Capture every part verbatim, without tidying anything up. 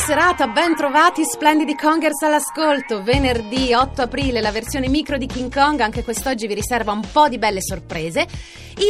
Buona serata, ben trovati, splendidi Kongers all'ascolto. Venerdì otto aprile la versione micro di King Kong, anche quest'oggi vi riserva un po' di belle sorprese.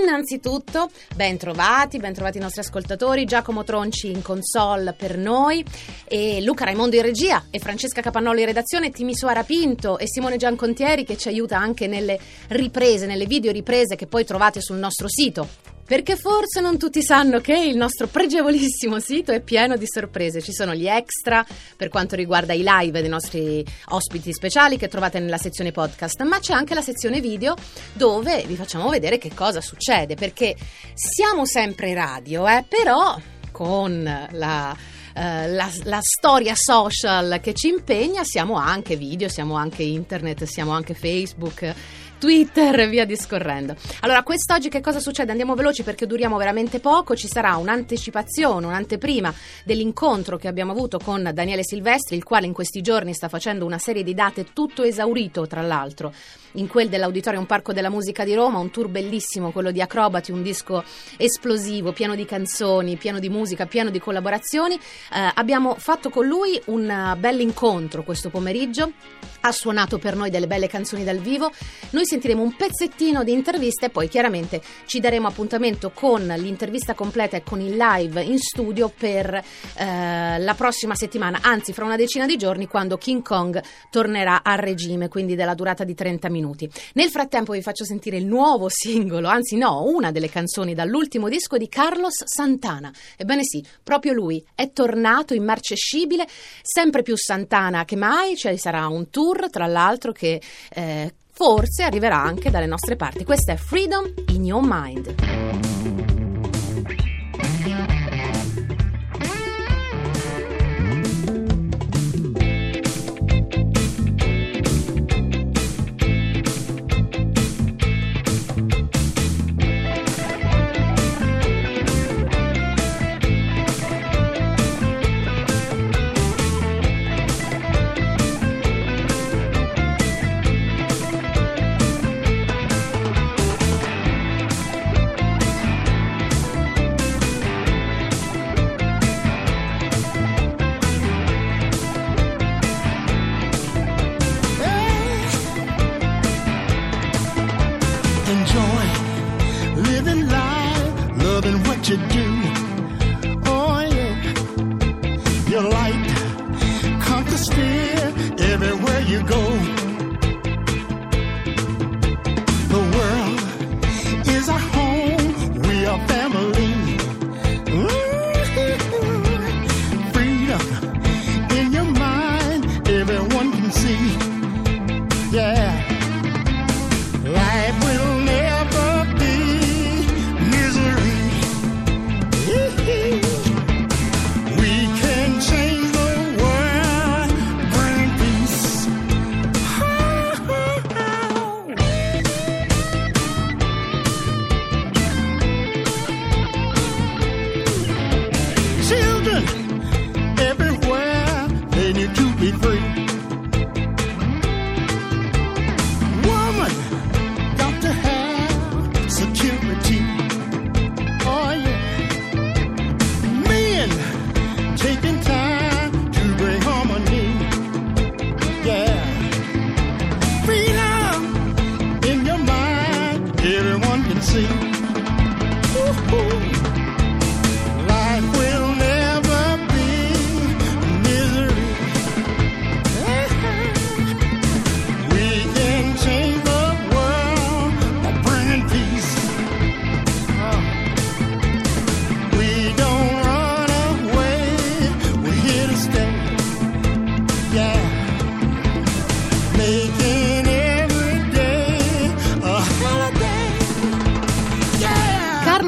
Innanzitutto, ben trovati, ben trovati i nostri ascoltatori, Giacomo Tronci in console per noi, e Luca Raimondo in regia, e Francesca Capannolo in redazione, Timi Suara Pinto e Simone Giancontieri che ci aiuta anche nelle riprese, nelle video riprese che poi trovate sul nostro sito. Perché forse non tutti sanno che il nostro pregevolissimo sito è pieno di sorprese. Ci sono gli extra per quanto riguarda i live dei nostri ospiti speciali che trovate nella sezione podcast, ma c'è anche la sezione video dove vi facciamo vedere che cosa succede, perché siamo sempre radio, eh, però con la... Uh, la, la storia social che ci impegna, siamo anche video, siamo anche internet, siamo anche Facebook, Twitter e via discorrendo. Allora, quest'oggi che cosa succede? Andiamo veloci perché duriamo veramente poco. Ci sarà un'anticipazione, un'anteprima dell'incontro che abbiamo avuto con Daniele Silvestri, il quale in questi giorni sta facendo una serie di date tutto esaurito, tra l'altro, in quel dell'Auditorium Parco della Musica di Roma, un tour bellissimo, quello di Acrobati, un disco esplosivo, pieno di canzoni, pieno di musica, pieno di collaborazioni. Eh, abbiamo fatto con lui un bell'incontro questo pomeriggio, ha suonato per noi delle belle canzoni dal vivo. Noi sentiremo un pezzettino di intervista e poi chiaramente ci daremo appuntamento con l'intervista completa e con il live in studio per eh, la prossima settimana, anzi fra una decina di giorni, quando King Kong tornerà a regime, quindi della durata di trenta minuti. Nel frattempo vi faccio sentire il nuovo singolo, anzi no, una delle canzoni dall'ultimo disco di Carlos Santana. Ebbene sì, proprio lui è tornato immarcescibile, sempre più Santana che mai, cioè sarà un tour tra l'altro che eh, forse arriverà anche dalle nostre parti. Questa è Freedom in Your Mind.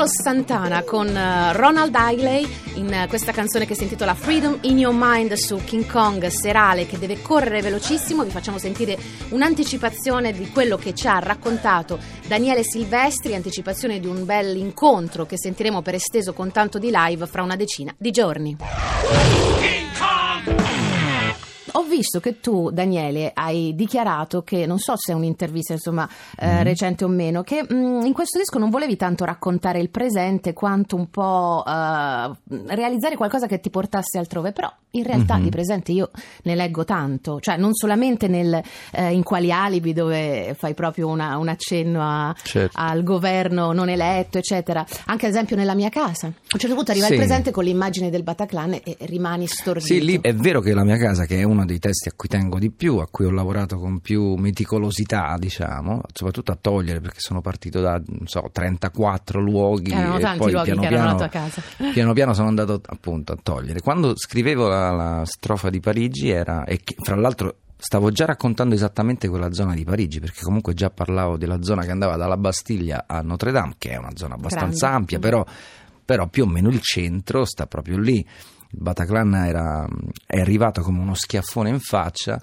Santana con Ronald Eilay in questa canzone che si intitola Freedom in Your Mind su King Kong, serale che deve correre velocissimo. Vi facciamo sentire un'anticipazione di quello che ci ha raccontato Daniele Silvestri, anticipazione di un bel incontro che sentiremo per esteso con tanto di live fra una decina di giorni. King Kong! Ho visto che tu, Daniele, hai dichiarato che, non so se è un'intervista insomma eh, mm-hmm. recente o meno, che mh, in questo disco non volevi tanto raccontare il presente quanto un po' eh, realizzare qualcosa che ti portasse altrove, però in realtà mm-hmm. di presente io ne leggo tanto, cioè non solamente nel eh, in quali alibi, dove fai proprio una, un accenno a, certo. al governo non eletto eccetera, anche ad esempio nella mia casa a un certo punto arriva sì. il presente con l'immagine del Bataclan e rimani stordito. Sì, lì è vero che la mia casa, che è uno dei testi a cui tengo di più, a cui ho lavorato con più meticolosità, diciamo, soprattutto a togliere, perché sono partito da non so trentaquattro luoghi erano e poi luoghi piano, che piano, tua casa. piano piano sono andato appunto a togliere. Quando scrivevo la, la strofa di Parigi era, e che, fra l'altro stavo già raccontando esattamente quella zona di Parigi, perché comunque già parlavo della zona che andava dalla Bastiglia a Notre Dame, che è una zona abbastanza grande, ampia, però, però più o meno il centro sta proprio lì. Il Bataclan era, è arrivato come uno schiaffone in faccia.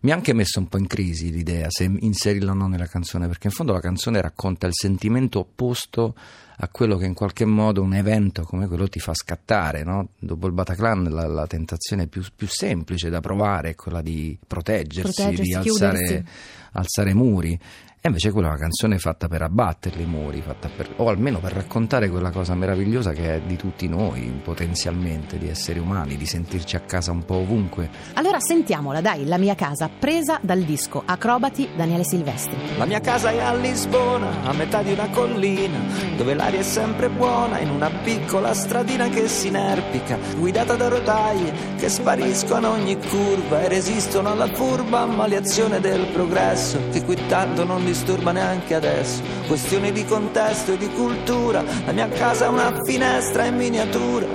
Mi ha anche messo un po' in crisi l'idea se inserirla o no nella canzone, perché in fondo la canzone racconta il sentimento opposto a quello che in qualche modo un evento come quello ti fa scattare, no? Dopo il Bataclan la, la tentazione più, più semplice da provare è quella di proteggersi, proteggersi di alzare, alzare muri. E invece quella è una canzone fatta per abbatterli i muri, fatta per, o almeno per raccontare quella cosa meravigliosa che è di tutti noi potenzialmente, di esseri umani, di sentirci a casa un po' ovunque. Allora sentiamola, dai, La mia casa, presa dal disco Acrobati, Daniele Silvestri. La mia casa è a Lisbona, a metà di una collina, dove l'aria è sempre buona, in una piccola stradina che si inerpica, guidata da rotaie che spariscono ogni curva e resistono alla furba ammaliazione del progresso, che qui tanto non disturba neanche adesso. Questione di contesto e di cultura, la mia casa è una finestra in miniatura,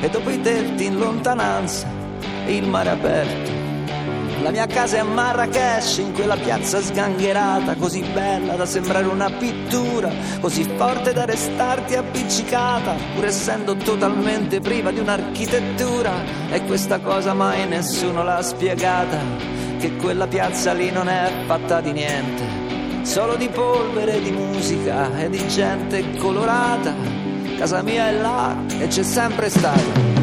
e dopo i tetti in lontananza il mare aperto. La mia casa è a Marrakesh, in quella piazza sgangherata, così bella da sembrare una pittura, così forte da restarti appiccicata, pur essendo totalmente priva di un'architettura. E questa cosa mai nessuno l'ha spiegata, che quella piazza lì non è fatta di niente, solo di polvere, di musica e di gente colorata. Casa mia è là e c'è sempre stata.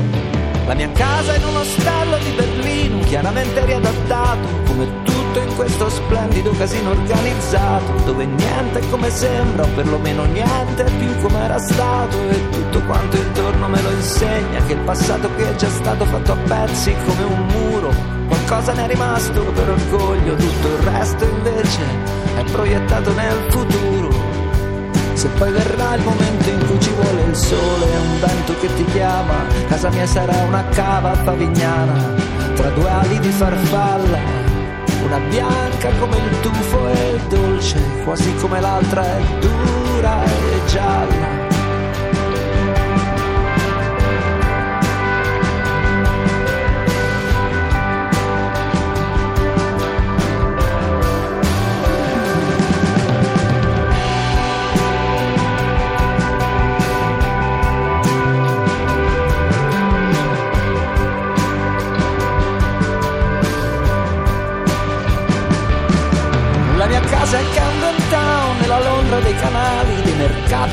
La mia casa è in un ostello di Berlino, chiaramente riadattato, come tutto in questo splendido casino organizzato, dove niente è come sembra, o perlomeno niente è più come era stato, e tutto quanto intorno me lo insegna, che il passato che è già stato fatto a pezzi come un muro, qualcosa ne è rimasto per orgoglio, tutto il resto invece è proiettato nel futuro. Se poi verrà il momento in cui ci vuole il sole e un vento che ti chiama, casa mia sarà una cava pavignana, tra due ali di farfalla, una bianca come il tufo e dolce, quasi come l'altra è dura e gialla.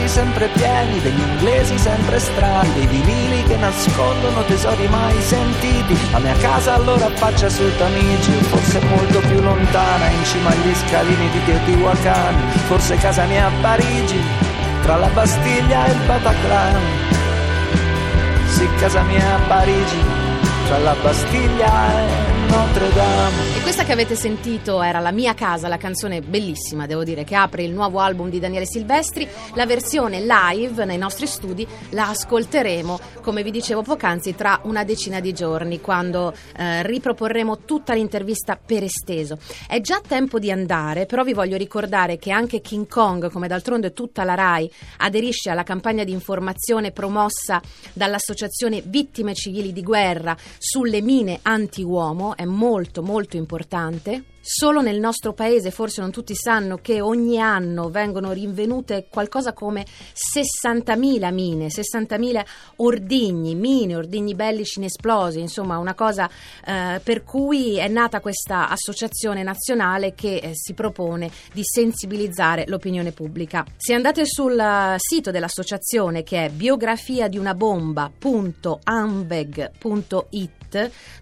Sempre pieni, degli inglesi sempre strani, dei vinili che nascondono tesori mai sentiti. La mia casa allora affaccia su Tamigi, forse molto più lontana, in cima agli scalini di Teotihuacan, forse casa mia a Parigi, tra la Bastiglia e il Bataclan. Sì, casa mia a Parigi, tra la Bastiglia e Notre Dame. E questa che avete sentito era La mia casa, la canzone bellissima, devo dire, che apre il nuovo album di Daniele Silvestri. La versione live nei nostri studi la ascolteremo, come vi dicevo poc'anzi, tra una decina di giorni, quando eh, riproporremo tutta l'intervista per esteso. È già tempo di andare, però vi voglio ricordare che anche King Kong, come d'altronde tutta la RAI, aderisce alla campagna di informazione promossa dall'associazione Vittime Civili di Guerra sulle mine anti-uomo. È molto molto importante. Solo nel nostro paese, forse non tutti sanno, che ogni anno vengono rinvenute qualcosa come sessantamila mine, sessantamila ordigni, mine, ordigni bellici inesplosi, insomma una cosa eh, per cui è nata questa associazione nazionale che eh, si propone di sensibilizzare l'opinione pubblica. Se andate sul uh, sito dell'associazione, che è biografia di una bomba punto anveg punto it,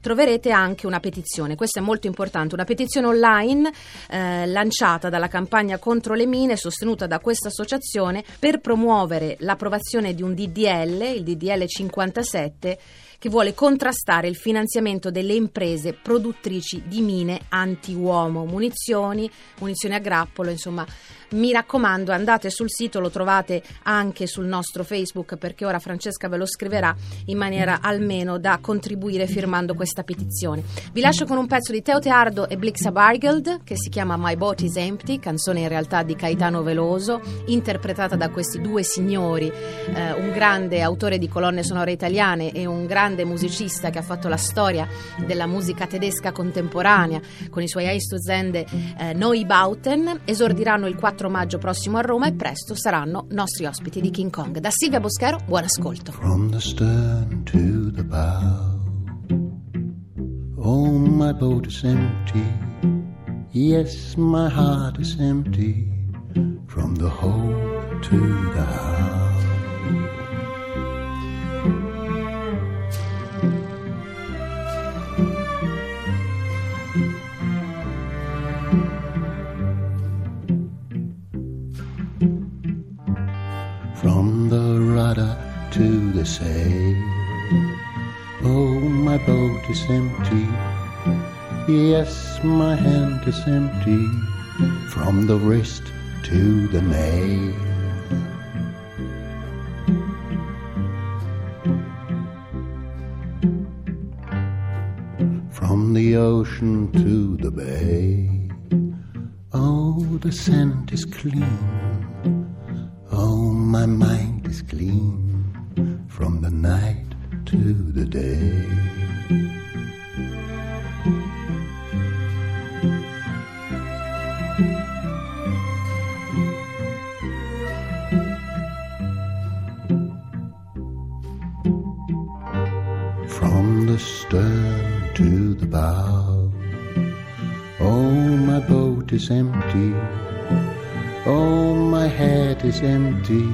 troverete anche una petizione. Questa è molto importante, una petizione online eh, lanciata dalla campagna contro le mine, sostenuta da questa associazione, per promuovere l'approvazione di un D D L, il D D L cinquantasette, che vuole contrastare il finanziamento delle imprese produttrici di mine anti-uomo, munizioni, munizioni a grappolo, insomma. Mi raccomando, andate sul sito, lo trovate anche sul nostro Facebook, perché ora Francesca ve lo scriverà in maniera almeno da contribuire firmando questa petizione. Vi lascio con un pezzo di Teo Teardo e Blixa Bargeld che si chiama My Boat is Empty, canzone in realtà di Caetano Veloso, interpretata da questi due signori, eh, un grande autore di colonne sonore italiane e un grande musicista che ha fatto la storia della musica tedesca contemporanea con i suoi Eisstunde, eh, Noi Bauten. Esordiranno il quattro maggio prossimo a Roma e presto saranno nostri ospiti di King Kong. Da Silvia Boschero, buon ascolto. From the stern to the bow, oh, my boat is empty, yes, my heart is empty, from the hole to the how. From the rudder to the sail, oh, my boat is empty, yes, my hand is empty, from the wrist to the nail. From the ocean to the bay, oh, the sand is clean, oh, my mind is clean, from the night to the day. From the stern to the bow, oh, my boat is empty, oh, my head is empty,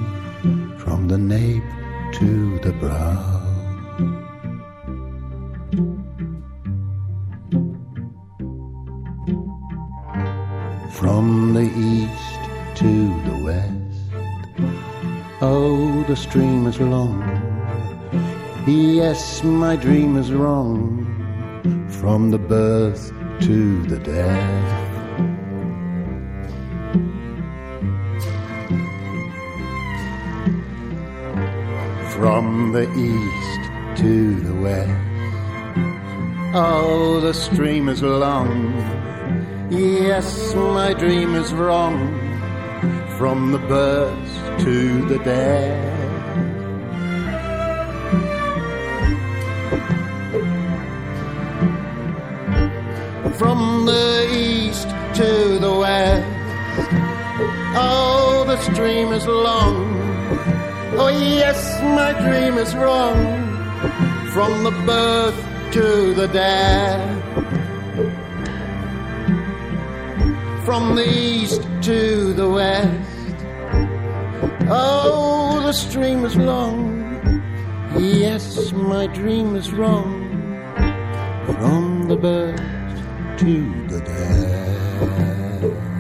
from the nape to the brow. From the east to the west, oh, the stream is long, yes, my dream is wrong, from the birth to the death. From the east to the west, oh, the stream is long, yes, my dream is wrong, from the birth to the dead. From the east to the west, oh, the stream is long, oh, yes, my dream is wrong, from the birth to the death. From the east to the west, oh, the stream is long, yes, my dream is wrong, from the birth to the death.